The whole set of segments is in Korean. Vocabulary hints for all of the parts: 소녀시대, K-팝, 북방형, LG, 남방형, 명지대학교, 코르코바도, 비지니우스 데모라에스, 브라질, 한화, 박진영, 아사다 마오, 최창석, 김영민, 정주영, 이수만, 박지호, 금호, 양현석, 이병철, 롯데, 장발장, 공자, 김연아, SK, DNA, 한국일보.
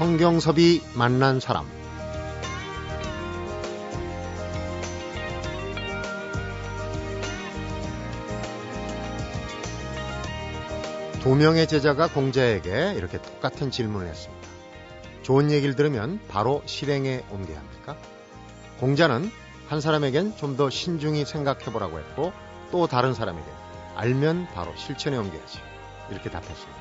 성경섭이 만난 사람. 두 명의 제자가 공자에게 이렇게 똑같은 질문을 했습니다. 좋은 얘기를 들으면 바로 실행에 옮겨야 합니까? 공자는 한 사람에겐 좀 더 신중히 생각해보라고 했고, 또 다른 사람에겐 알면 바로 실천에 옮겨야지, 이렇게 답했습니다.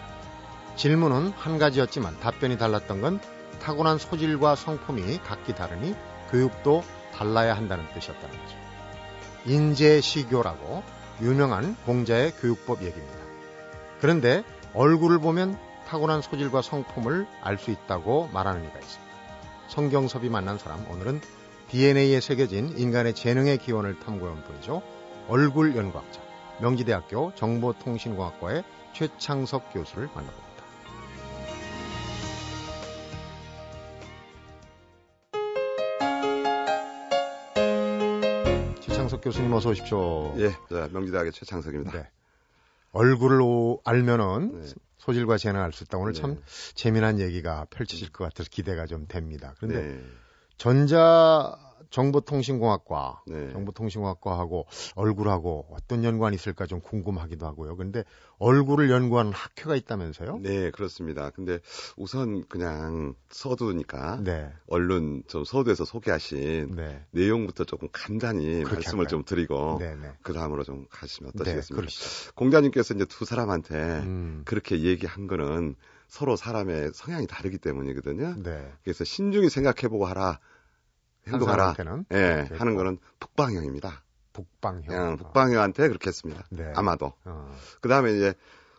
질문은 한 가지였지만 답변이 달랐던 건 타고난 소질과 성품이 각기 다르니 교육도 달라야 한다는 뜻이었다는 거죠. 인재시교라고 유명한 공자의 교육법 얘기입니다. 그런데 얼굴을 보면 타고난 소질과 성품을 알 수 있다고 말하는 이가 있습니다. 성경섭이 만난 사람, 오늘은 DNA에 새겨진 인간의 재능의 기원을 탐구해온 분이죠. 얼굴 연구학자, 명지대학교 정보통신공학과의 최창석 교수를 만나봅니다. 최창석 교수님 어서 오십시오. 예, 명지대학의 최창석입니다. 네. 얼굴을 알면은 네. 소질과 재능을 알 수 있다. 오늘 네. 참 재미난 얘기가 펼쳐질 것 같아서 기대가 좀 됩니다. 그런데 네. 전자정보통신공학과, 네. 정보통신공학과하고 얼굴하고 어떤 연관이 있을까 좀 궁금하기도 하고요. 그런데 얼굴을 연구하는 학회가 있다면서요? 네, 그렇습니다. 근데 우선 그냥 서두니까 네. 언론 좀 서두에서 소개하신 네. 내용부터 조금 간단히 말씀을 할까요? 좀 드리고 네, 네. 그 다음으로 좀 가시면 어떠시겠습니까? 네, 공자님께서 이제 두 사람한테 그렇게 얘기한 거는 서로 사람의 성향이 다르기 때문이거든요. 네. 그래서 신중히 생각해보고 하라. 행동하라. 예, 네, 하는 거는 북방형입니다. 북방형. 북방형한테 그렇게 했습니다. 네. 아마도. 그 다음에 이제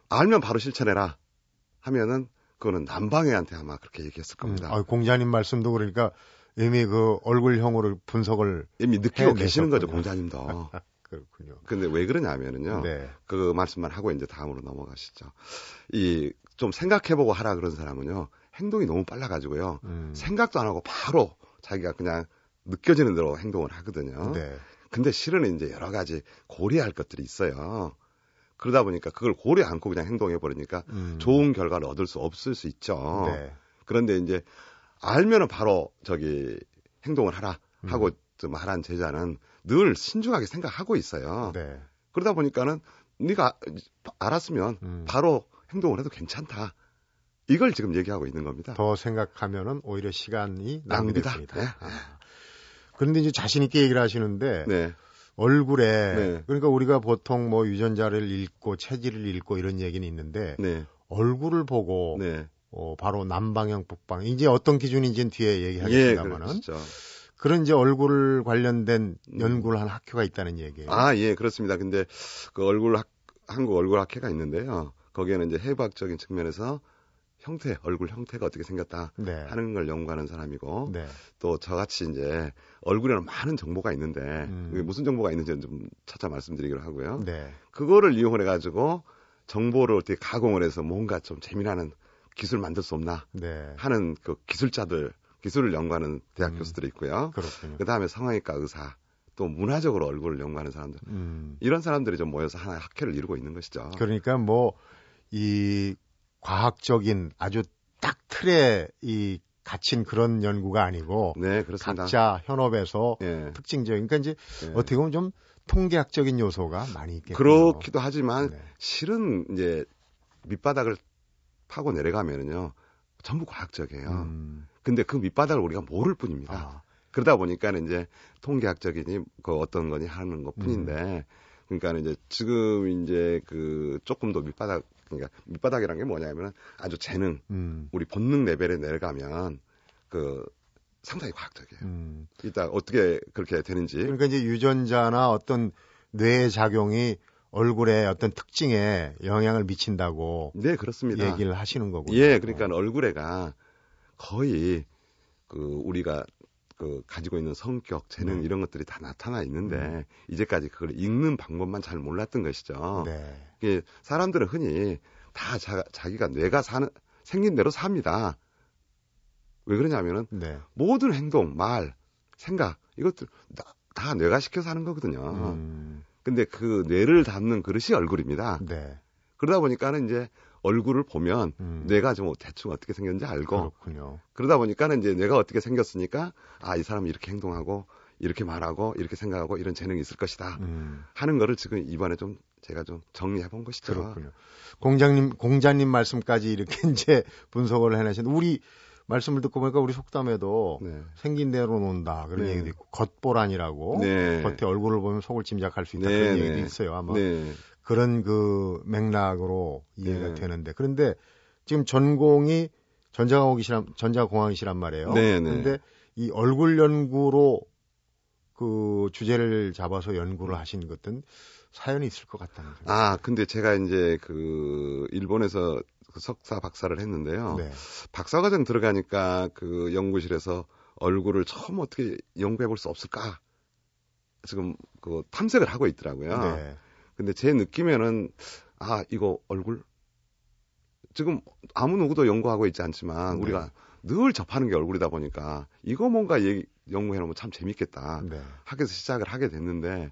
알면 바로 실천해라 하면은 그거는 남방형한테 아마 그렇게 얘기했을 겁니다. 공자님 말씀도 그러니까 이미 그 얼굴형으로 분석을 이미 느끼고 계시는 거죠, 공자님도. 그렇군요. 근데 왜 그러냐면은요. 네. 그 말씀만 하고 이제 다음으로 넘어가시죠. 이 좀 생각해보고 하라 그런 사람은요. 행동이 너무 빨라가지고요. 생각도 안 하고 바로 자기가 그냥 느껴지는 대로 행동을 하거든요. 네. 근데 실은 이제 여러 가지 고려할 것들이 있어요. 그러다 보니까 그걸 고려 않고 그냥 행동해버리니까 좋은 결과를 얻을 수 없을 수 있죠. 네. 그런데 이제 알면은 바로 저기 행동을 하라 하고 말한 제자는 늘 신중하게 생각하고 있어요. 네. 그러다 보니까는 네가 알았으면 바로 행동을 해도 괜찮다. 이걸 지금 얘기하고 있는 겁니다. 더 생각하면은 오히려 시간이 낭비다. 네. 그런데 이제 자신 있게 얘기를 하시는데 네. 얼굴에 네. 그러니까 우리가 보통 뭐 유전자를 읽고 체질을 읽고 이런 얘기는 있는데 네. 얼굴을 보고 네. 바로 남방형, 북방형 이제 어떤 기준인지는 뒤에 얘기하겠습니다만은 예, 그런 이제 얼굴 관련된 연구를 한 학회가 있다는 얘기예요. 아, 예, 그렇습니다. 근데 그 한국 얼굴 학회가 있는데요. 거기에는 이제 해부학적인 측면에서 얼굴 형태가 어떻게 생겼다 네. 하는 걸 연구하는 사람이고 네. 또 저같이 이제 얼굴에는 많은 정보가 있는데 그게 무슨 정보가 있는지는 좀 차차 말씀드리기로 하고요. 네. 그거를 이용을 해가지고 정보를 어떻게 가공을 해서 뭔가 좀 재미나는 기술을 만들 수 없나 네. 하는 그 기술을 연구하는 대학 교수들이 있고요. 그렇군요. 그다음에 성형외과 의사 또 문화적으로 얼굴을 연구하는 사람들 이런 사람들이 좀 모여서 하나의 학회를 이루고 있는 것이죠. 그러니까 뭐 과학적인 아주 딱 틀에 갇힌 그런 연구가 아니고 네, 그렇습니다. 각자 현업에서 네. 특징적인 그러니까 이제 네. 어떻게 보면 좀 통계학적인 요소가 많이 있겠죠. 그렇기도 하지만 네. 실은 이제 밑바닥을 파고 내려가면은요 전부 과학적이에요. 근데 그 밑바닥을 우리가 모를 뿐입니다. 그러다 보니까 이제 통계학적이니 그 어떤 거니 하는 것뿐인데 그러니까 이제 지금 이제 그 조금 더 밑바닥 그러니까 밑바닥이란 게 뭐냐면 아주 재능, 우리 본능 레벨에 내려가면 그 상당히 과학적이에요. 일단 어떻게 그렇게 되는지. 그러니까 이제 유전자나 어떤 뇌의 작용이 얼굴의 어떤 특징에 영향을 미친다고. 네, 그렇습니다. 얘기를 하시는 거군요. 예, 그러니까 얼굴에가 거의 그 우리가 그 가지고 있는 성격, 재능 이런 것들이 다 나타나 있는데 이제까지 그걸 읽는 방법만 잘 몰랐던 것이죠. 네. 사람들은 흔히 다 자기가 뇌가 생긴 대로 삽니다. 왜 그러냐면은 네. 모든 행동, 말, 생각 이것들 다 뇌가 시켜서 하는 거거든요. 근데 그 뇌를 담는 그릇이 얼굴입니다. 네. 그러다 보니까는 이제 얼굴을 보면 내가 좀 대충 어떻게 생겼는지 알고. 그렇군요. 그러다 보니까 이제 내가 어떻게 생겼으니까 아, 이 사람이 이렇게 행동하고 이렇게 말하고 이렇게 생각하고 이런 재능이 있을 것이다 하는 거를 지금 이번에 좀 제가 좀 정리해 본 것이죠. 그렇군요. 공자님 말씀까지 이렇게 이제 분석을 해내신 우리 말씀을 듣고 보니까 우리 속담에도 네. 생긴 대로 논다 그런 네. 얘기도 있고 겉보란이라고 네. 겉에 얼굴을 보면 속을 짐작할 수 있다 네. 그런 얘기도 있어요. 아마 네. 그런 그 맥락으로 이해가 네. 되는데 그런데 지금 전공이 전자공학이시란 말이에요. 네. 그런데 이 얼굴 연구로 그 주제를 잡아서 연구를 하신 것은 사연이 있을 것 같다는 생각. 아, 근데 제가 이제 그 일본에서 석사 박사를 했는데요. 네. 박사 과정 들어가니까 그 연구실에서 얼굴을 처음 어떻게 연구해 볼 수 없을까? 지금 그 탐색을 하고 있더라고요. 네. 근데 제 느낌에는 아, 이거 얼굴 지금 아무 누구도 연구하고 있지 않지만 네. 우리가 늘 접하는 게 얼굴이다 보니까 이거 뭔가 연구해 놓으면 참 재밌겠다. 네. 하면서 시작을 하게 됐는데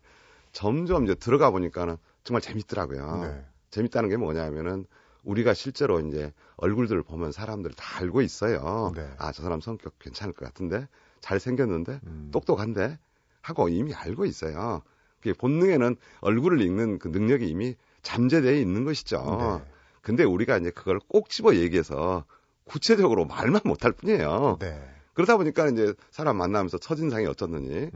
점점 이제 들어가 보니까는 정말 재밌더라고요. 네. 재밌다는 게 뭐냐면은 우리가 실제로 이제 얼굴들을 보면 사람들 다 알고 있어요. 네. 아, 저 사람 성격 괜찮을 것 같은데, 잘 생겼는데, 똑똑한데 하고 이미 알고 있어요. 그게 본능에는 얼굴을 읽는 그 능력이 이미 잠재되어 있는 것이죠. 네. 근데 우리가 이제 그걸 꼭 집어 얘기해서 구체적으로 말만 못할 뿐이에요. 네. 그러다 보니까 이제 사람 만나면서 첫인상이 어쩌느니,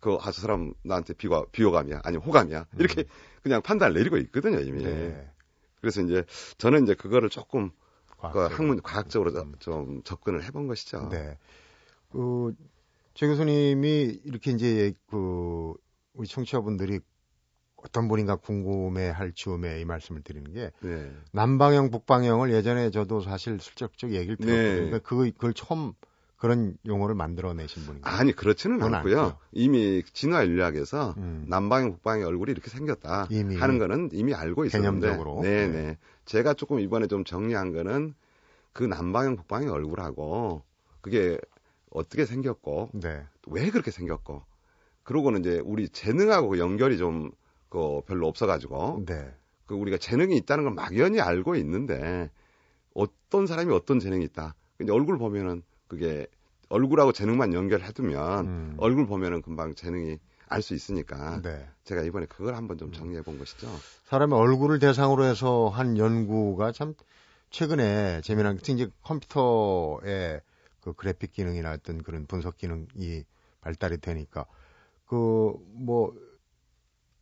그, 아, 저 사람 나한테 비호감이야, 아니면 호감이야, 이렇게 그냥 판단을 내리고 있거든요, 이미. 네. 그래서 이제 저는 이제 그거를 조금 과학적으로 좀 접근을 해본 것이죠. 네. 그, 최 교수님이 이렇게 이제 그, 우리 청취자분들이 어떤 분인가 궁금해 할 즈음에 이 말씀을 드리는 게 네. 남방형, 북방형을 예전에 저도 사실 슬쩍쩍 얘기를 들었거든요. 네. 그걸 처음 그런 용어를 만들어내신 분인가요? 아니, 그렇지는 않고요. 이미 진화인류학에서 남방형, 북방형 얼굴이 이렇게 생겼다 이미 하는 거는 이미 알고 있었는데 개념적으로. 네. 제가 조금 이번에 좀 정리한 거는 그 남방형, 북방형 얼굴하고 그게 어떻게 생겼고 네. 왜 그렇게 생겼고 그러고는 이제 우리 재능하고 연결이 좀 그 별로 없어가지고 네. 그 우리가 재능이 있다는 걸 막연히 알고 있는데 어떤 사람이 어떤 재능이 있다. 근데 얼굴 보면은 그게 얼굴하고 재능만 연결해두면 얼굴 보면은 금방 재능이 알 수 있으니까 네. 제가 이번에 그걸 한번 좀 정리해 본 것이죠. 사람의 얼굴을 대상으로 해서 한 연구가 참 최근에 재미난 게 특히 이제 컴퓨터의 그 그래픽 기능이나 어떤 그런 분석 기능이 발달이 되니까 그 뭐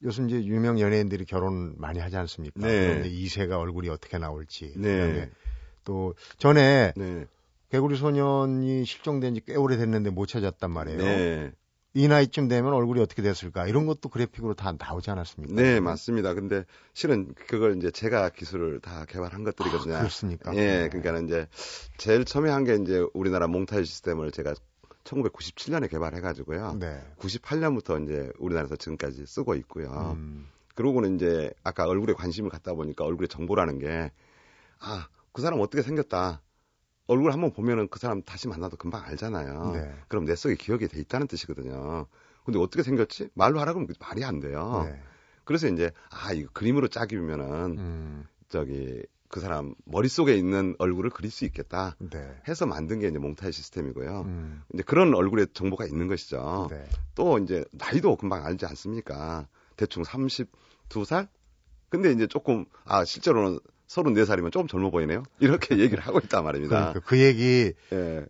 요즘 이제 유명 연예인들이 결혼 많이 하지 않습니까? 네. 이제 2세가 얼굴이 어떻게 나올지. 네. 또 전에 네. 개구리 소년이 실종된 지 꽤 오래됐는데 못 찾았단 말이에요. 네. 이 나이쯤 되면 얼굴이 어떻게 됐을까? 이런 것도 그래픽으로 다 나오지 않았습니까? 네, 맞습니다. 근데 실은 그걸 이제 제가 기술을 다 개발한 것들이거든요. 아, 그렇습니까? 예, 네. 그러니까 이제 제일 처음에 한 게 이제 우리나라 몽타주 시스템을 제가 1997년에 개발해가지고요. 네. 98년부터 이제 우리나라에서 지금까지 쓰고 있고요. 그러고는 이제 아까 얼굴에 관심을 갖다 보니까 얼굴의 정보라는 게 아, 그 사람 어떻게 생겼다. 얼굴 한번 보면은 그 사람 다시 만나도 금방 알잖아요. 네. 그럼 내 속에 기억이 돼 있다는 뜻이거든요. 근데 어떻게 생겼지? 말로 하라고 하면 말이 안 돼요. 네. 그래서 이제 아, 이거 그림으로 짜기면은 저기 그 사람 머릿속에 있는 얼굴을 그릴 수 있겠다 네. 해서 만든 게 이제 몽타주 시스템이고요. 이제 그런 얼굴에 정보가 있는 것이죠. 네. 또 이제 나이도 금방 알지 않습니까? 대충 32살? 근데 이제 조금 아, 실제로는 34살이면 조금 젊어 보이네요. 이렇게 얘기를 하고 있단 말입니다. 그러니까 그 얘기 예.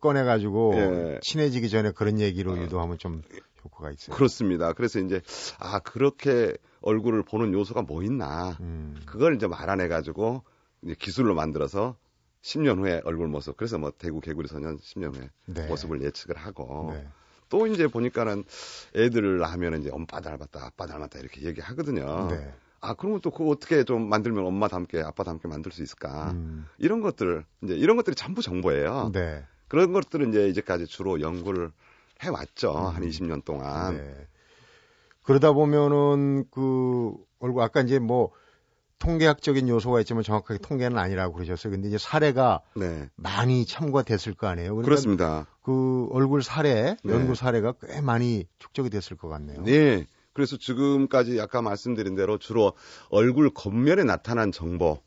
꺼내가지고 예. 친해지기 전에 그런 얘기로 유도하면 좀 효과가 있어요. 그렇습니다. 그래서 이제 아, 그렇게 얼굴을 보는 요소가 뭐 있나 그걸 이제 말아내가지고 이제 기술로 만들어서 10년 후에 얼굴 모습. 그래서 뭐 대구 개구리 소년 10년 후에 네. 모습을 예측을 하고 네. 또 이제 보니까는 애들을 낳으면 이제 엄마 닮았다, 아빠 닮았다 이렇게 얘기하거든요. 네. 아, 그러면 또 그거 어떻게 좀 만들면 엄마 닮게, 아빠 닮게 만들 수 있을까? 이런 것들, 이제 이런 것들이 전부 정보예요. 네. 그런 것들은 이제 이제까지 주로 연구를 해왔죠. 한 20년 동안. 네. 그러다 보면은 그 얼굴, 아까 이제 뭐 통계학적인 요소가 있지만 정확하게 통계는 아니라고 그러셨어요. 근데 이제 사례가 네. 많이 참고됐을 거 아니에요. 그러니까 그렇습니다. 그 얼굴 사례, 네. 연구 사례가 꽤 많이 축적이 됐을 것 같네요. 네. 그래서 지금까지 아까 말씀드린 대로 주로 얼굴 겉면에 나타난 정보,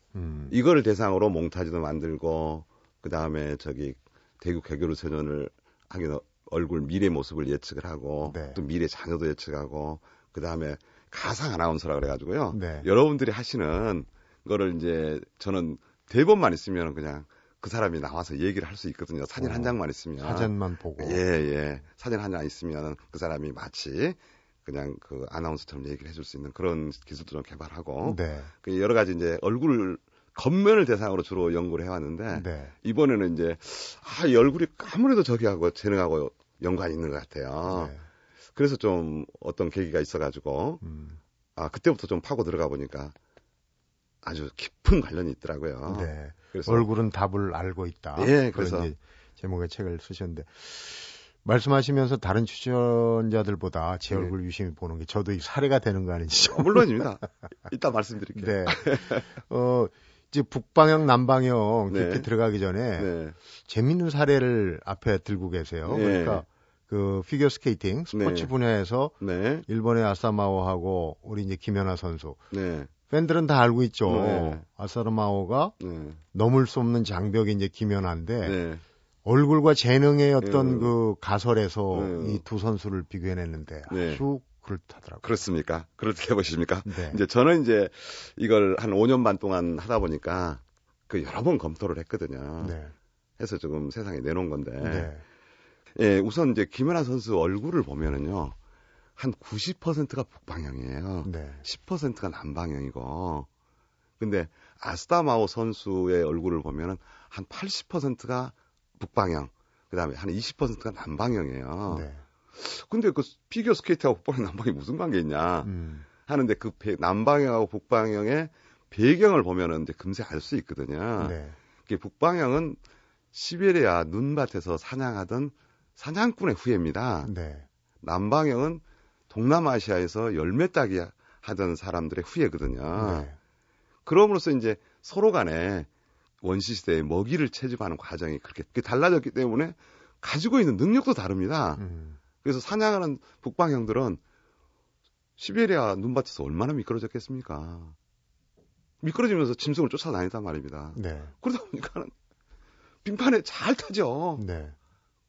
이거를 대상으로 몽타주도 만들고 그 다음에 저기 대구 개교로 소년을 하긴 얼굴 미래 모습을 예측을 하고 네. 또 미래 자녀도 예측하고 그 다음에 가상 아나운서라 그래가지고요. 네. 여러분들이 하시는 거를 이제 저는 대본만 있으면 그냥 그 사람이 나와서 얘기를 할 수 있거든요. 사진 한 장만 있으면. 사진만 보고. 예, 예. 사진 한 장 있으면 그 사람이 마치 그냥 그 아나운서처럼 얘기를 해줄 수 있는 그런 기술도 좀 개발하고. 네. 그 여러 가지 이제 얼굴, 겉면을 대상으로 주로 연구를 해왔는데. 네. 이번에는 이제, 아, 이 얼굴이 아무래도 저기하고 재능하고 연관이 있는 것 같아요. 네. 그래서 좀 어떤 계기가 있어가지고, 아, 그때부터 좀 파고 들어가 보니까 아주 깊은 관련이 있더라고요. 네. 그래서 얼굴은 답을 알고 있다. 예, 그래서 제목의 책을 쓰셨는데 말씀하시면서 다른 추천자들보다 제 얼굴 유심히 보는 게 저도 사례가 되는 거 아닌지. 물론입니다. 이따 말씀드릴게요. 네. 이제 북방향, 남방향 깊게 네. 들어가기 전에 네. 재밌는 사례를 앞에 들고 계세요. 네. 그러니까 그 피겨 스케이팅 스포츠 네. 분야에서 네. 일본의 아사다 마오하고 우리 이제 김연아 선수. 네. 팬들은 다 알고 있죠. 네. 아사다 마오가 네. 넘을 수 없는 장벽이 이제 김연아인데 네. 얼굴과 재능의 어떤 그 가설에서 이 두 선수를 비교해냈는데 네. 아주 그렇다더라고요. 그렇습니까? 그렇게 보십니까? 네. 이제 저는 이제 이걸 한 5년 반 동안 하다 보니까 그 여러 번 검토를 했거든요. 네. 해서 지금 세상에 내놓은 건데. 네. 예, 우선 이제 김연아 선수 얼굴을 보면은요. 한 90%가 북방향이에요. 네. 10%가 남방향이고. 근데 아사다 마오 선수의 얼굴을 보면은 한 80%가 북방향. 그다음에 한 20%가 남방향이에요. 네. 근데 그 피겨 스케이트하고 북방향 남방이 무슨 관계 있냐? 하는데 그 남방향하고 북방향의 배경을 보면은 이제 금세 알 수 있거든요. 네. 그게 북방향은 시베리아 눈밭에서 사냥하던 사냥꾼의 후예입니다. 네. 남방향은 동남아시아에서 열매 따기 하던 사람들의 후예거든요. 네. 그럼으로써 이제 서로 간에 원시시대의 먹이를 채집하는 과정이 그렇게 달라졌기 때문에 가지고 있는 능력도 다릅니다. 그래서 사냥하는 북방향들은 시베리아 눈밭에서 얼마나 미끄러졌겠습니까? 미끄러지면서 짐승을 쫓아다니단 말입니다. 네. 그러다 보니까 빙판에 잘 타죠. 네.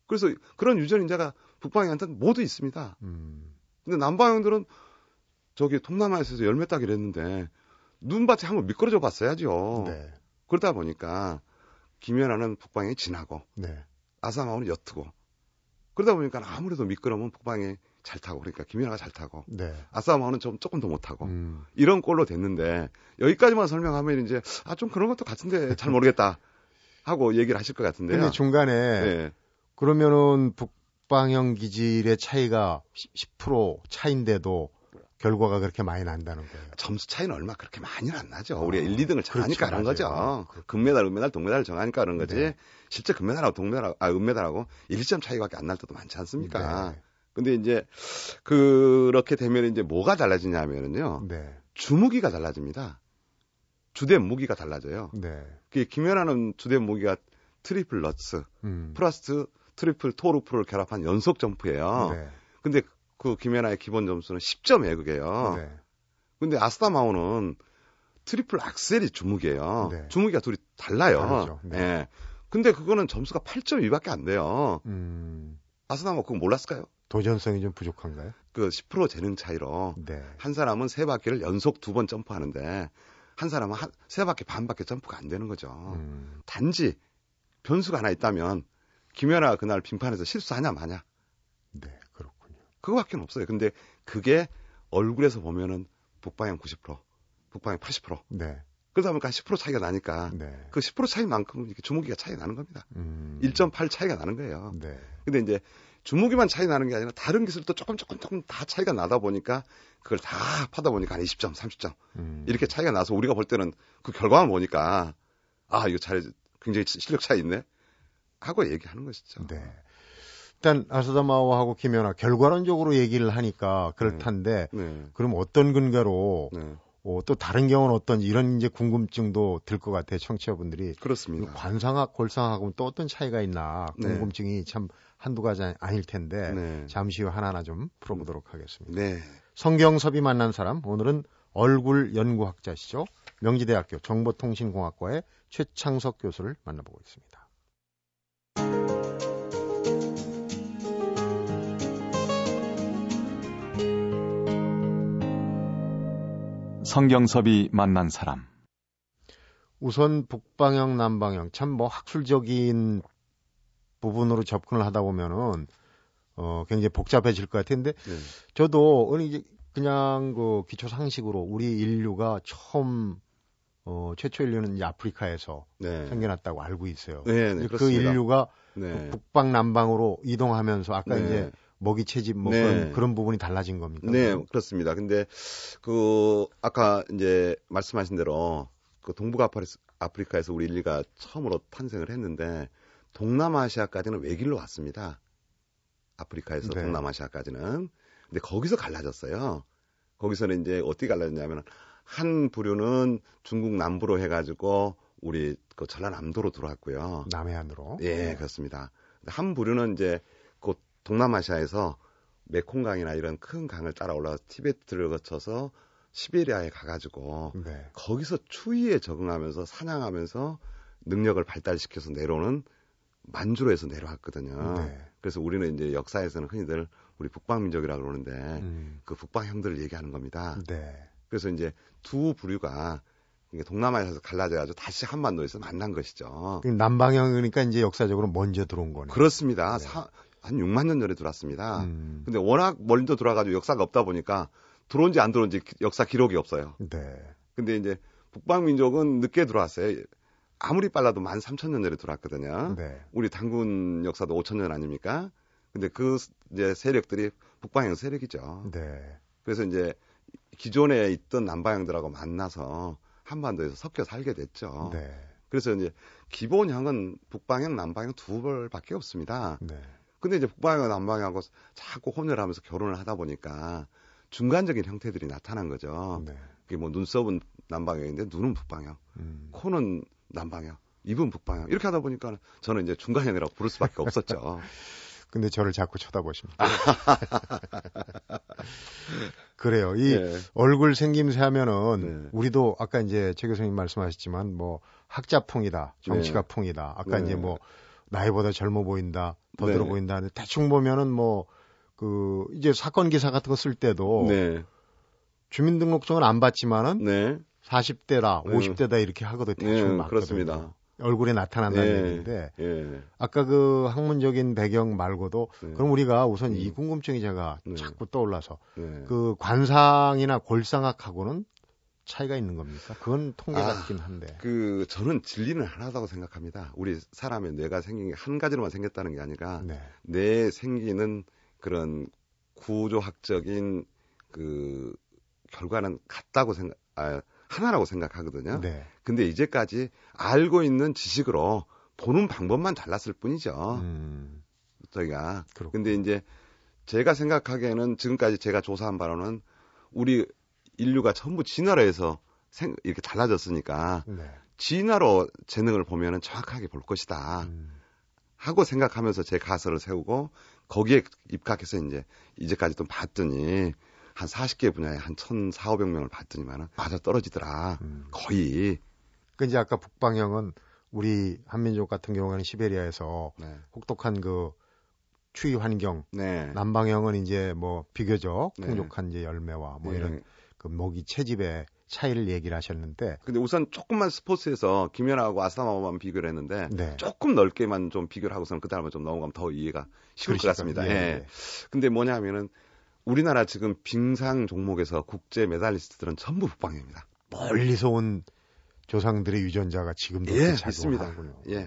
그래서 그런 유전인자가 북방향한테는 모두 있습니다. 근데 남방향들은 저기 동남아에서 열매 따기를 했는데 눈밭에 한번 미끄러져 봤어야죠. 네. 그러다 보니까 김연아는 북방향이 진하고 네. 아사마오는 옅고 그러다 보니까 아무래도 미끄러면 북방향이 잘 타고 그러니까 김연아가 잘 타고 네. 아사마오는 조금 더 못하고 이런 꼴로 됐는데 여기까지만 설명하면 이제 아, 좀 그런 것도 같은데 잘 모르겠다 하고 얘기를 하실 것 같은데요. 근데 중간에 네. 그러면은 북방향 기질의 차이가 10% 차인데도 결과가 그렇게 많이 난다는 거예요. 점수 차이는 얼마 그렇게 많이는 안 나죠. 우리가 1, 2등을 정하니까 그런 그렇죠, 거죠. 금메달, 은메달, 동메달을 정하니까 그런 거지. 네. 실제 금메달하고 동메달하고, 아, 은메달하고 1점 차이밖에 안 날 때도 많지 않습니까? 네. 근데 이제 그렇게 되면 이제 뭐가 달라지냐면은요. 네. 주무기가 달라집니다. 주된 무기가 달라져요. 네. 그 김연아는 주된 무기가 트리플 럿스, 플러스 트리플 토르프를 결합한 연속 점프예요. 네. 근데 그 김연아의 기본 점수는 10점이에요, 그게요. 네. 근데 아사다 마오는 트리플 악셀이 주무기예요. 네. 주무기가 둘이 달라요. 네. 네. 근데 그거는 점수가 8점 이밖에 안 돼요. 아사다 마오 그거 몰랐을까요? 도전성이 좀 부족한가요? 그 10% 재능 차이로 네. 한 사람은 세 바퀴를 연속 두 번 점프하는데 한 사람은 세 바퀴 반밖에 점프가 안 되는 거죠. 단지 변수가 하나 있다면 김연아가 그날 빙판에서 실수하냐 마냐. 네, 그렇군요. 그거밖에 없어요. 근데 그게 얼굴에서 보면은 북방향 90%, 북방향 80%. 네. 그러다 보니까 10% 차이가 나니까 네. 그 10% 차이만큼 이렇게 주무기가 차이 나는 겁니다. 1.8 차이가 나는 거예요. 네. 근데 이제 주무기만 차이 나는 게 아니라 다른 기술도 조금 다 차이가 나다 보니까 그걸 다 파다 보니까 한 20점, 30점 이렇게 차이가 나서 우리가 볼 때는 그 결과만 보니까 아, 이거 잘해줘. 굉장히 실력 차이 있네? 하고 얘기하는 것이죠. 네. 일단 아사다 마오하고 김연아 결과론적으로 얘기를 하니까 그렇단데 네. 그럼 어떤 근거로 네. 또 다른 경우는 어떤지 이런 이제 궁금증도 들 것 같아요. 청취자분들이. 그렇습니다. 관상학, 골상학하고는 또 어떤 차이가 있나 궁금증이 네. 참 한두 가지 아닐 텐데 네. 잠시 후 하나하나 좀 풀어보도록 하겠습니다. 네. 성경섭이 만난 사람 오늘은 얼굴 연구학자시죠. 명지대학교 정보통신공학과의 최창석 교수를 만나보고 있습니다. 성경섭이 만난 사람. 우선 북방향, 남방향 참 뭐 학술적인 부분으로 접근을 하다 보면은 굉장히 복잡해질 것 같은데 저도 이제 그냥 그 기초 상식으로 우리 인류가 처음 최초 인류는 이제 아프리카에서 생겨났다고 알고 있어요. 네, 그 인류가 그 북방 남방으로 이동하면서 아까 이제 먹이 채집 뭐 그런 부분이 달라진 겁니까? 네, 그렇습니다. 근데 그 아까 이제 말씀하신 대로 그 동북아프리카에서 우리 인류가 처음으로 탄생을 했는데 동남아시아까지는 외길로 왔습니다. 아프리카에서 동남아시아까지는. 근데 거기서 갈라졌어요. 거기서는 이제 어떻게 갈라졌냐면 한 부류는 중국 남부로 해가지고 우리 그 전라남도로 들어왔고요. 남해안으로. 예, 그렇습니다. 한 부류는 이제 곧 동남아시아에서 메콩강이나 이런 큰 강을 따라 올라와서 티베트를 거쳐서 시베리아에 가가지고 거기서 추위에 적응하면서 사냥하면서 능력을 발달시켜서 내려오는 만주로 해서 내려왔거든요. 그래서 우리는 이제 역사에서는 흔히들 우리 북방민족이라고 그러는데 그 북방형들을 얘기하는 겁니다. 그래서 이제 두 부류가 동남아에서 갈라져가지고 다시 한반도에서 만난 것이죠. 남방형이니까 이제 역사적으로 먼저 들어온 거네요. 그렇습니다. 한 6만 년 전에 들어왔습니다. 근데 워낙 멀리도 들어와가지고 역사가 없다 보니까 들어온지 안 들어온지 역사 기록이 없어요. 근데 이제 북방민족은 늦게 들어왔어요. 아무리 빨라도 13,000년 전에 들어왔거든요. 우리 단군 역사도 5,000년 아닙니까? 근데 그 이제 세력들이 북방형 세력이죠. 그래서 이제 기존에 있던 남방형들하고 만나서 한반도에서 섞여 살게 됐죠. 그래서 이제 기본형은 북방형, 남방형 두 벌밖에 없습니다. 근데 이제 북방형, 남방형하고 자꾸 혼혈하면서 결혼을 하다 보니까 중간적인 형태들이 나타난 거죠. 그게 뭐 눈썹은 남방형인데 눈은 북방형, 코는 남방형, 입은 북방형 이렇게 하다 보니까 저는 이제 중간형이라고 부를 수밖에 없었죠. 근데 저를 자꾸 쳐다보십니다. 그래요. 이 얼굴 생김새 하면은 우리도 아까 이제 최 교수님 말씀하셨지만 뭐 학자풍이다, 정치가풍이다. 아까 이제 뭐 나이보다 젊어 보인다, 더 들어 보인다. 근데 대충 보면은 뭐 그 이제 사건 기사 같은 거 쓸 때도 주민등록증은 안 받지만은 40대라 50대다 이렇게 하거든요. 대충 맞거든요. 그렇습니다. 얼굴에 나타난다는 얘기인데 아까 그 학문적인 배경 말고도 그럼 우리가 우선 이 궁금증이 제가 자꾸 떠올라서 그 관상이나 골상학하고는 차이가 있는 겁니까? 그건 통계 같긴 한데. 그 저는 진리는 하나라고 생각합니다. 우리 사람의 뇌가 생긴 게 한 가지로만 생겼다는 게 아니라 뇌에 생기는 그런 구조학적인 그 결과는 같다고 하나라고 생각하거든요. 근데 이제까지 알고 있는 지식으로 보는 방법만 달랐을 뿐이죠. 저희가. 근데 이제 제가 생각하기에는 지금까지 제가 조사한 바로는 우리 인류가 전부 진화로에서 이렇게 달라졌으니까 진화로 재능을 보면은 정확하게 볼 것이다. 하고 생각하면서 제 가설을 세우고 거기에 입각해서 이제까지도 봤더니 한 40개 분야에 한 1,400명을 봤더니만은 맞아 떨어지더라. 거의. 그 이제 아까 북방형은 우리 한민족 같은 경우에는 시베리아에서 혹독한 그 추위 환경. 남방형은 이제 뭐 비교적 풍족한 이제 열매와 뭐 이런 그 먹이 채집의 차이를 얘기를 하셨는데. 근데 우선 조금만 스포츠에서 김연아하고 아사다 마오만 비교를 했는데 조금 넓게만 좀 비교를 하고서는 그 다음에 좀 넘어가면 더 이해가 쉬울 것 같습니다. 근데 뭐냐면은 우리나라 지금 빙상 종목에서 국제 메달리스트들은 전부 북방형입니다. 멀리서 온 조상들의 유전자가 지금도 있습니다.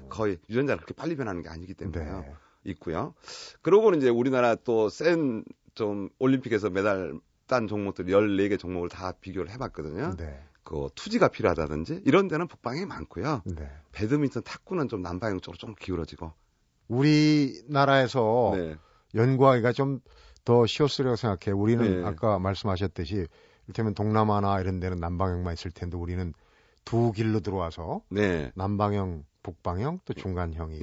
거의 유전자가 그렇게 빨리 변하는 게 아니기 때문에요. 있고요. 그러고는 이제 우리나라 또 센 좀 올림픽에서 메달 딴 종목들 14개 종목을 다 비교를 해봤거든요. 그 투지가 필요하다든지 이런 데는 북방형이 많고요. 배드민턴, 탁구는 좀 남방형 쪽으로 좀 기울어지고. 우리나라에서 연구하기가 좀 더 쉬웠으려고 생각해요. 우리는 아까 말씀하셨듯이 이를테면 동남아나 이런 데는 남방형만 있을 텐데 우리는 두 길로 들어와서 남방형, 북방형 또 중간형이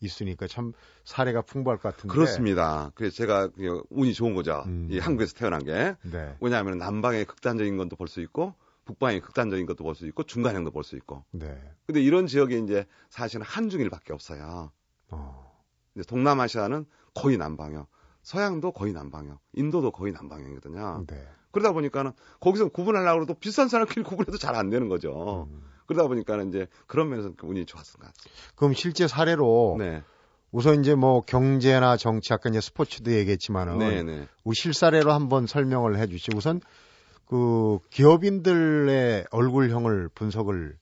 있으니까 참 사례가 풍부할 것 같은데. 그렇습니다. 그래서 제가 운이 좋은 거죠. 이 한국에서 태어난 게. 네. 왜냐하면 남방의 극단적인 것도 볼 수 있고 북방의 극단적인 것도 볼 수 있고 중간형도 볼 수 있고. 네. 근데 이런 지역에 이제 사실은 한중일밖에 없어요. 이제 동남아시아는 거의 남방형, 서양도 거의 남방형, 인도도 거의 남방형이거든요. 네. 그러다 보니까는 거기서 구분하려고 해도 비싼 사람끼리 구분해도 잘 안 되는 거죠. 그러다 보니까는 이제 그런 면에서 운이 좋았을 것 같습니다. 그럼 실제 사례로 네. 우선 이제 뭐 경제나 정치, 아까 이제 스포츠도 얘기했지만은 네네. 우리 실사례로 한번 설명을 해주시죠. 우선 그 기업인들의 얼굴형을 분석을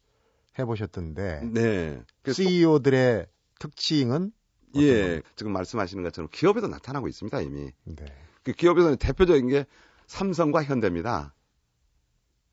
해보셨던데 네. CEO들의 특징은 예 건가요? 지금 말씀하시는 것처럼 기업에도 나타나고 있습니다 이미. 네. 그 기업에서는 대표적인 게 삼성과 현대입니다.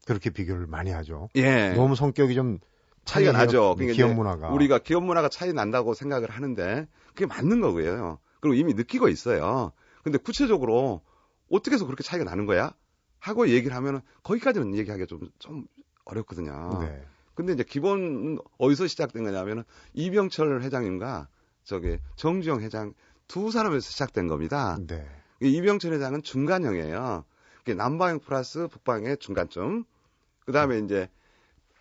그렇게 비교를 많이 하죠. 예. 너무 성격이 좀 차이가 나죠. 그러니까 기업 문화가. 우리가 기업 문화가 차이 난다고 생각을 하는데 그게 맞는 거고요. 그리고 이미 느끼고 있어요. 근데 구체적으로 어떻게 해서 그렇게 차이가 나는 거야? 하고 얘기를 하면 거기까지는 얘기하기가 좀 어렵거든요. 네. 근데 이제 기본 어디서 시작된 거냐면은 이병철 회장님과 저기 정주영 회장 두 사람에서 시작된 겁니다. 네. 이병철 회장은 중간형이에요. 남방형 플러스 북방형의 중간쯤. 그 다음에 이제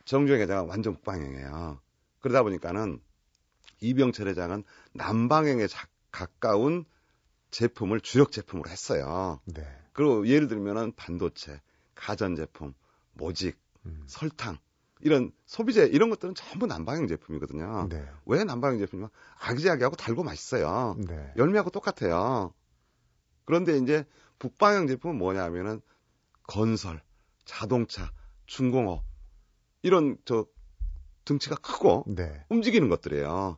정주영 회장은 완전 북방형이에요. 그러다 보니까는 이병철 회장은 남방형에 가까운 제품을 주력 제품으로 했어요. 네. 그리고 예를 들면은 반도체, 가전제품, 모직, 설탕, 이런 소비재, 이런 것들은 전부 남방형 제품이거든요. 네. 왜 남방형 제품이냐? 아기자기하고 달고 맛있어요. 네. 열매하고 똑같아요. 그런데 이제 북방형 제품은 뭐냐면은 건설, 자동차, 중공업 이런 저 등치가 크고 네. 움직이는 것들이에요.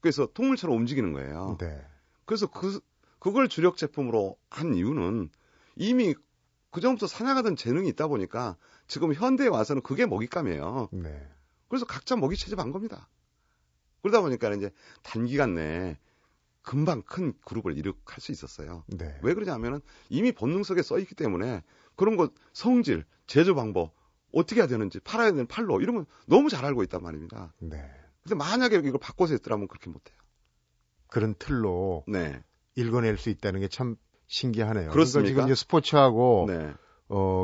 그래서 동물처럼 움직이는 거예요. 네. 그래서 그걸 주력 제품으로 한 이유는 이미 그 전부터 사냥하던 재능이 있다 보니까 지금 현대에 와서는 그게 먹잇감이에요. 네. 그래서 각자 먹이 채집한 겁니다. 그러다 보니까 이제 단기간 내에 금방 큰 그룹을 이룩할 수 있었어요. 네. 왜 그러냐면은 이미 본능 속에 써 있기 때문에 그런 것 성질, 제조 방법, 어떻게 해야 되는지, 팔아야 되는 팔로 이런 건 너무 잘 알고 있단 말입니다. 네. 근데 만약에 이걸 바꿔서 했더라면 그렇게 못 해요. 그런 틀로 네. 읽어낼 수 있다는 게 참 신기하네요. 그렇습니까? 지금 이제 스포츠하고 네.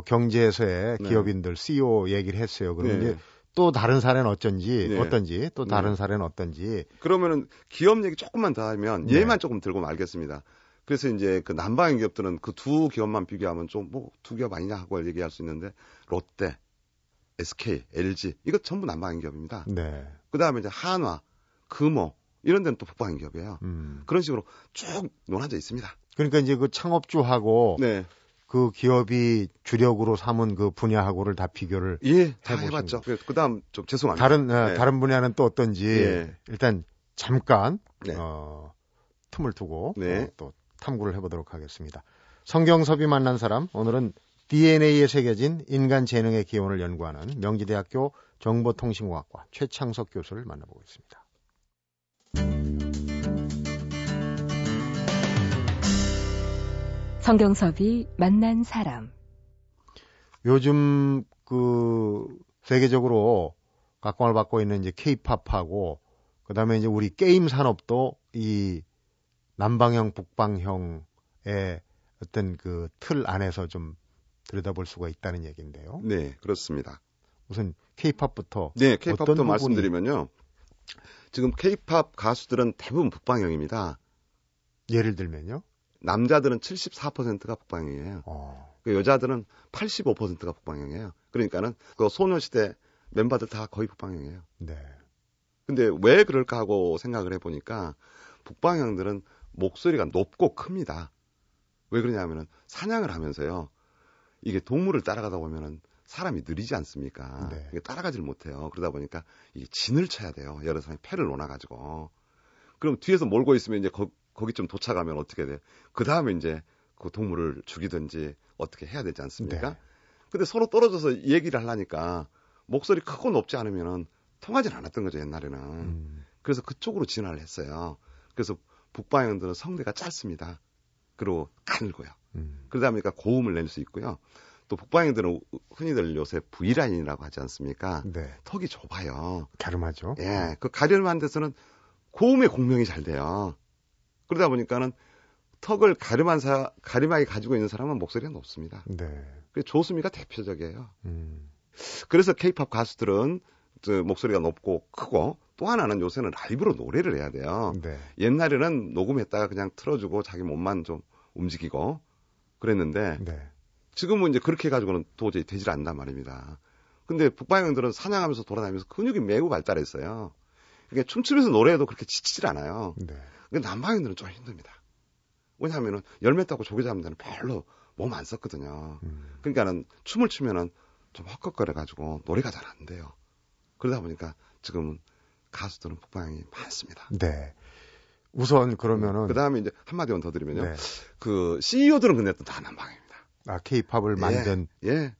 경제에서의 기업인들 네. CEO 얘기를 했어요. 그러면 네. 이제 또 다른 사례는 어쩐지, 네. 어떤지, 또 다른 네. 사례는 어떤지. 그러면은 기업 얘기 조금만 더 하면 얘만 네. 조금 들고 말겠습니다. 그래서 이제 그 남방형 기업들은 그 두 기업만 비교하면 좀 뭐 두 기업 아니냐 하고 얘기할 수 있는데 롯데, SK, LG 이거 전부 남방형 기업입니다. 네. 그 다음에 이제 한화, 금호 이런 데는 또 북방형 기업이에요. 그런 식으로 쭉 논하져 있습니다. 그러니까 이제 그 창업주하고. 네. 그 기업이 주력으로 삼은 그 분야하고를 다 비교를 예, 다 해봤죠. 그다음 좀 죄송합니다. 다른 분야는 또 어떤지 예. 일단 잠깐 네. 틈을 두고 네. 또 탐구를 해보도록 하겠습니다. 성경섭이 만난 사람 오늘은 DNA에 새겨진 인간 재능의 기원을 연구하는 명지대학교 정보통신공학과 최창석 교수를 만나보고 있습니다. 성경섭이 만난 사람. 요즘 그 세계적으로 각광을 받고 있는 이제 K-팝하고 그다음에 이제 우리 게임 산업도 이 남방형 북방형의 어떤 그 틀 안에서 좀 들여다볼 수가 있다는 얘기인데요. 네, 그렇습니다. 우선 K-팝부터 네, K-팝부터 어떤 말씀드리면요. 지금 K-팝 가수들은 대부분 북방형입니다. 예를 들면요. 남자들은 74%가 북방형이에요. 그 여자들은 85%가 북방형이에요. 그러니까는 그 소녀시대 멤버들 다 거의 북방형이에요. 네. 근데 왜 그럴까 하고 생각을 해보니까 북방형들은 목소리가 높고 큽니다. 왜 그러냐면은 사냥을 하면서요. 이게 동물을 따라가다 보면은 사람이 느리지 않습니까? 네. 이게 따라가지를 못해요. 그러다 보니까 이게 진을 쳐야 돼요. 여러 사람이 패를 놓아가지고. 그럼 뒤에서 몰고 있으면 이제 거기 좀 도착하면 어떻게 돼? 그 다음에 이제 그 동물을 죽이든지 어떻게 해야 되지 않습니까? 네. 근데 서로 떨어져서 얘기를 하려니까 목소리 크고 높지 않으면은 통하지는 않았던 거죠, 옛날에는. 그래서 그쪽으로 진화를 했어요. 그래서 북방형들은 성대가 짧습니다. 그리고 가늘고요. 그러다 보니까 고음을 낼 수 있고요. 또 북방형들은 흔히들 요새 V라인이라고 하지 않습니까? 네. 턱이 좁아요. 갸름하죠? 예. 그 가려움한 데서는 고음의 공명이 잘 돼요. 그러다 보니까는 턱을 가름하게 가지고 있는 사람은 목소리가 높습니다. 네. 그래서 조수미가 대표적이에요. 그래서 K-팝 가수들은 목소리가 높고 크고, 또 하나는 요새는 라이브로 노래를 해야 돼요. 네. 옛날에는 녹음했다가 그냥 틀어주고 자기 몸만 좀 움직이고 그랬는데, 네. 지금은 이제 그렇게 해가지고는 도저히 되질 않단 말입니다. 근데 북방형들은 사냥하면서 돌아다니면서 근육이 매우 발달했어요. 그러니까 춤추면서 노래해도 그렇게 지치질 않아요. 네. 근데 남방형들은 좀 힘듭니다. 왜냐하면 열매 따고 조개 잡는 데는 별로 몸 안 썼거든요. 그러니까는 춤을 추면은 좀 헉헉거려가지고 노래가 잘 안 돼요. 그러다 보니까 지금은 가수들은 북방이 많습니다. 네. 우선 그러면은 그 다음에 이제 한마디만 더 드리면요. 네. 그 CEO들은 근데 또 다 남방입니다. 아, K-팝을 만든. 예. 예.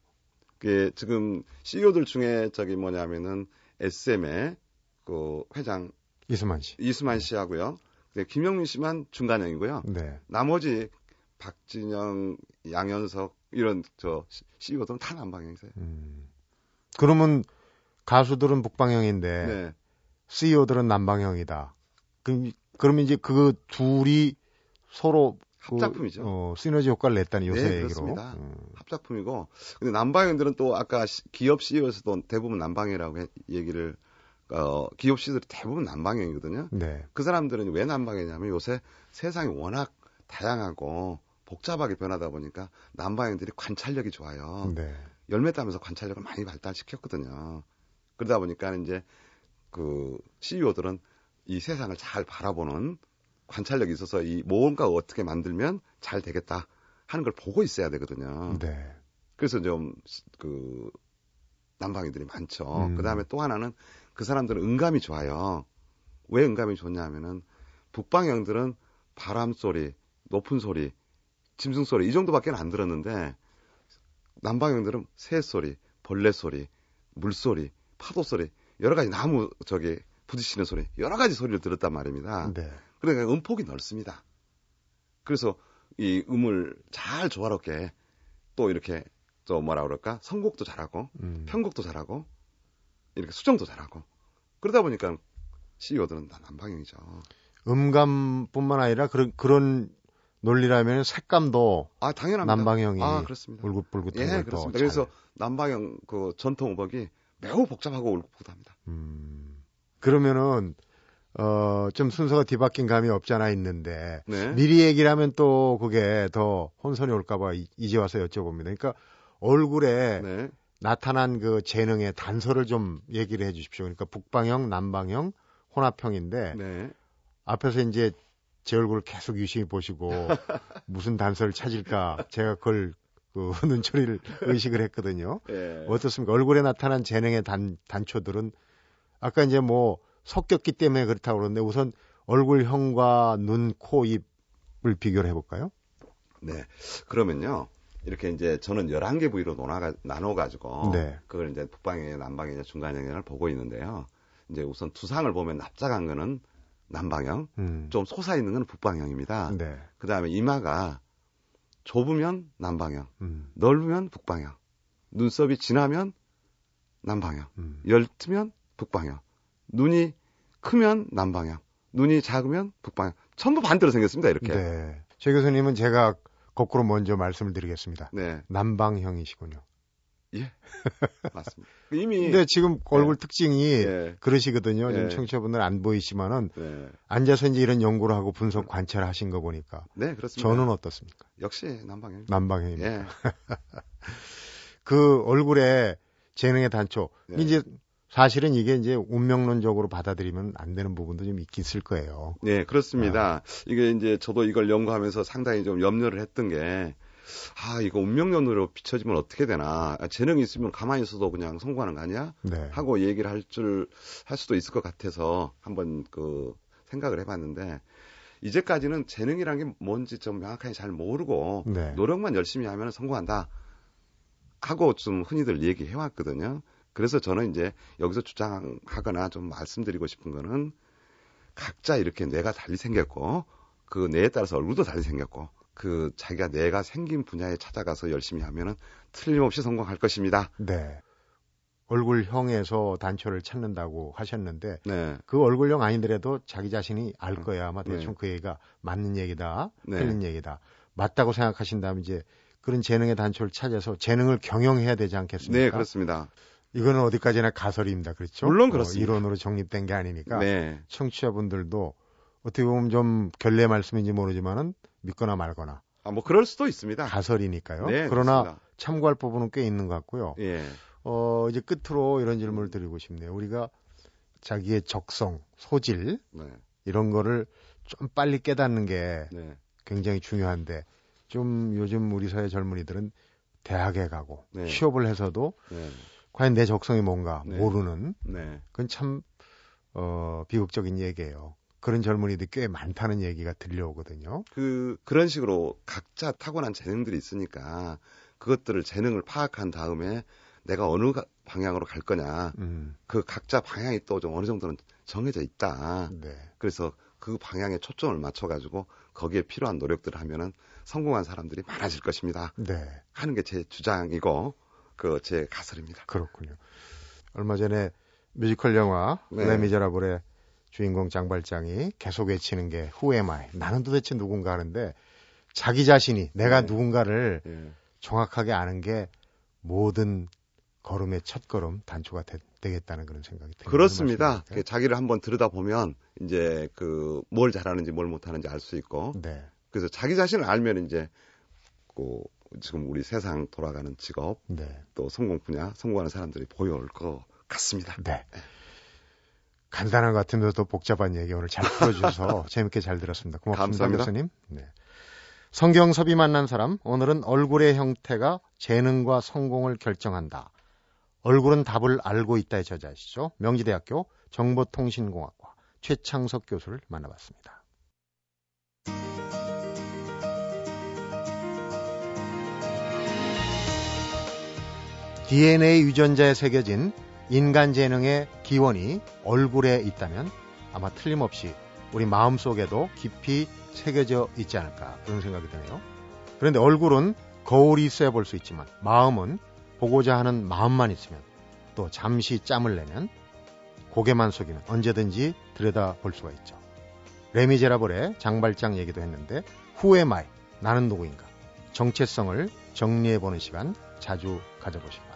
그 지금 CEO들 중에 저기 뭐냐면은 SM의 그 회장 이수만 씨 하고요. 네, 김영민 씨만 중간형이고요. 네. 나머지 박진영, 양현석 이런 저 CEO들은 다 남방형이세요. 그러면 가수들은 북방형인데 네. CEO들은 남방형이다. 그럼 이제 그 둘이 서로 합작품이죠. 시너지 효과를 냈다는 요새 네, 얘기로. 그렇습니다. 합작품이고, 근데 남방형들은 또 아까 기업 CEO에서도 대부분 남방이라고 얘기를 기업 CEO들이 대부분 남방형이거든요. 네. 그 사람들은 왜 남방이냐면 요새 세상이 워낙 다양하고 복잡하게 변하다 보니까 남방형들이 관찰력이 좋아요. 네. 열매 따면서 관찰력을 많이 발달시켰거든요. 그러다 보니까 이제 그 CEO들은 이 세상을 잘 바라보는 관찰력이 있어서 이 모험가 어떻게 만들면 잘 되겠다 하는 걸 보고 있어야 되거든요. 네. 그래서 좀 그 남방인들이 많죠. 그 다음에 또 하나는 그 사람들은 음감이 좋아요. 왜 음감이 좋냐 하면은 북방형들은 바람 소리, 높은 소리, 짐승 소리 이 정도밖에 안 들었는데 남방형들은 새 소리, 벌레 소리, 물 소리, 파도 소리 여러 가지 나무 저기 부딪히는 소리 여러 가지 소리를 들었단 말입니다. 네. 그러니까 음폭이 넓습니다. 그래서 이 음을 잘 조화롭게 또 이렇게 또 뭐라 그럴까 선곡도 잘하고 편곡도 잘하고 이렇게 수정도 잘하고 그러다 보니까 CEO들은 다 남방형이죠. 음감뿐만 아니라 그런 논리라면 색감도 당연합니다. 남방형이 그렇습니다. 울긋불긋한 걸 더 그렇습니다. 그래서 남방형 그 전통 음악이 매우 복잡하고 울긋불긋합니다. 그러면은 좀 순서가 뒤바뀐 감이 없지 않아 있는데 네. 미리 얘기를 하면 또 그게 더 혼선이 올까 봐 이제 와서 여쭤봅니다. 그러니까 얼굴에 네. 나타난 그 재능의 단서를 좀 얘기를 해 주십시오. 그러니까 북방형, 남방형, 혼합형인데 네. 앞에서 이제 제 얼굴을 계속 유심히 보시고 무슨 단서를 찾을까 제가 그걸 눈초리를 의식을 했거든요. 예. 어떻습니까? 얼굴에 나타난 재능의 단초들은 아까 이제 뭐 섞였기 때문에 그렇다고 그러는데 우선 얼굴형과 눈, 코, 입을 비교를 해볼까요? 네. 그러면요. 이렇게 이제 저는 11개 부위로 나눠가지고 네. 그걸 이제 북방형, 남방형, 중간형을 보고 있는데요. 이제 우선 두상을 보면 납작한 거는 남방형, 좀 솟아있는 건 북방형입니다. 네. 그 다음에 이마가 좁으면 남방형, 넓으면 북방형, 눈썹이 진하면 남방형, 엷으면 북방형, 눈이 크면 남방형, 눈이 작으면 북방형. 전부 반대로 생겼습니다, 이렇게. 네. 최 교수님은 제가 거꾸로 먼저 말씀을 드리겠습니다. 네. 남방형이시군요. 예. 맞습니다. 이미. 근데 지금 얼굴 특징이 그러시거든요. 지금 청취자분들 안 보이시면은 앉아서 이제 이런 연구를 하고 분석 관찰하신 거 보니까. 네, 그렇습니다. 저는 어떻습니까? 역시 남방형입니다. 남방형입니다. 예. 그 얼굴에 재능의 단초. 예. 이제 사실은 이게 이제 운명론적으로 받아들이면 안 되는 부분도 좀 있긴 있을 거예요. 네, 그렇습니다. 이게 이제 저도 이걸 연구하면서 상당히 좀 염려를 했던 게 이거 운명론으로 비춰지면 어떻게 되나. 재능이 있으면 가만히 있어도 그냥 성공하는 거 아니야? 네. 하고 얘기를 할 수도 있을 것 같아서 한번 그 생각을 해봤는데, 이제까지는 재능이란 게 뭔지 좀 명확하게 잘 모르고, 네. 노력만 열심히 하면 성공한다. 하고 좀 흔히들 얘기해왔거든요. 그래서 저는 이제 여기서 주장하거나 좀 말씀드리고 싶은 거는, 각자 이렇게 뇌가 달리 생겼고, 그 뇌에 따라서 얼굴도 달리 생겼고, 그 자기가 내가 생긴 분야에 찾아가서 열심히 하면은 틀림없이 성공할 것입니다. 네. 얼굴형에서 단초를 찾는다고 하셨는데 네. 그 얼굴형 아니더라도 자기 자신이 알 거야. 아마 대충 네. 그 얘기가 맞는 얘기다. 틀린 네. 얘기다. 맞다고 생각하신다면 이제 그런 재능의 단초를 찾아서 재능을 경영해야 되지 않겠습니까? 네, 그렇습니다. 이거는 어디까지나 가설입니다. 그렇죠? 물론 그렇습니다. 이론으로 정립된 게 아니니까 네. 청취자분들도 어떻게 보면 좀 결례 말씀인지 모르지만은 믿거나 말거나. 아, 뭐 그럴 수도 있습니다. 가설이니까요. 네, 그러나 그렇습니다. 참고할 부분은 꽤 있는 것 같고요. 예. 이제 끝으로 이런 질문을 드리고 싶네요. 우리가 자기의 적성, 소질 네. 이런 거를 좀 빨리 깨닫는 게 네. 굉장히 중요한데 좀 요즘 우리 사회 젊은이들은 대학에 가고 네. 취업을 해서도 네. 과연 내 적성이 뭔가 네. 모르는 네. 그건 참 비극적인 얘기예요. 그런 젊은이들이 꽤 많다는 얘기가 들려오거든요. 그런 식으로 각자 타고난 재능들이 있으니까 그것들을 재능을 파악한 다음에 내가 어느 방향으로 갈 거냐. 그 각자 방향이 또 좀 어느 정도는 정해져 있다. 네. 그래서 그 방향에 초점을 맞춰가지고 거기에 필요한 노력들을 하면은 성공한 사람들이 많아질 것입니다. 네. 하는 게 제 주장이고 제 가설입니다. 그렇군요. 얼마 전에 뮤지컬 영화 네. 레미제라블의 주인공 장발장이 계속 외치는 게 Who am I? 나는 도대체 누군가 하는데 자기 자신이 내가 네. 누군가를 네. 정확하게 아는 게 모든 걸음의 첫걸음 단초가 되겠다는 그런 생각이 듭니다. 그렇습니다. 자기를 한번 들여다보면 이제 뭘 잘하는지 뭘 못하는지 알 수 있고 네. 그래서 자기 자신을 알면 이제 지금 우리 세상 돌아가는 직업 네. 또 성공 분야 성공하는 사람들이 보여올 것 같습니다. 네. 간단한 것 같으면서도 복잡한 얘기 오늘 잘 풀어주셔서 재밌게 잘 들었습니다. 고맙습니다. 감사합니다. 교수님. 네. 성경섭이 만난 사람, 오늘은 얼굴의 형태가 재능과 성공을 결정한다. 얼굴은 답을 알고 있다의 저자이시죠. 명지대학교 정보통신공학과 최창석 교수를 만나봤습니다. DNA 유전자에 새겨진 인간 재능의 기원이 얼굴에 있다면 아마 틀림없이 우리 마음속에도 깊이 새겨져 있지 않을까 그런 생각이 드네요. 그런데 얼굴은 거울이 있어야 볼 수 있지만 마음은 보고자 하는 마음만 있으면 또 잠시 짬을 내면 고개만 숙이면 언제든지 들여다볼 수가 있죠. 레미제라블의 장발장 얘기도 했는데 Who am I? 나는 누구인가? 정체성을 정리해보는 시간 자주 가져보시기 바랍니다.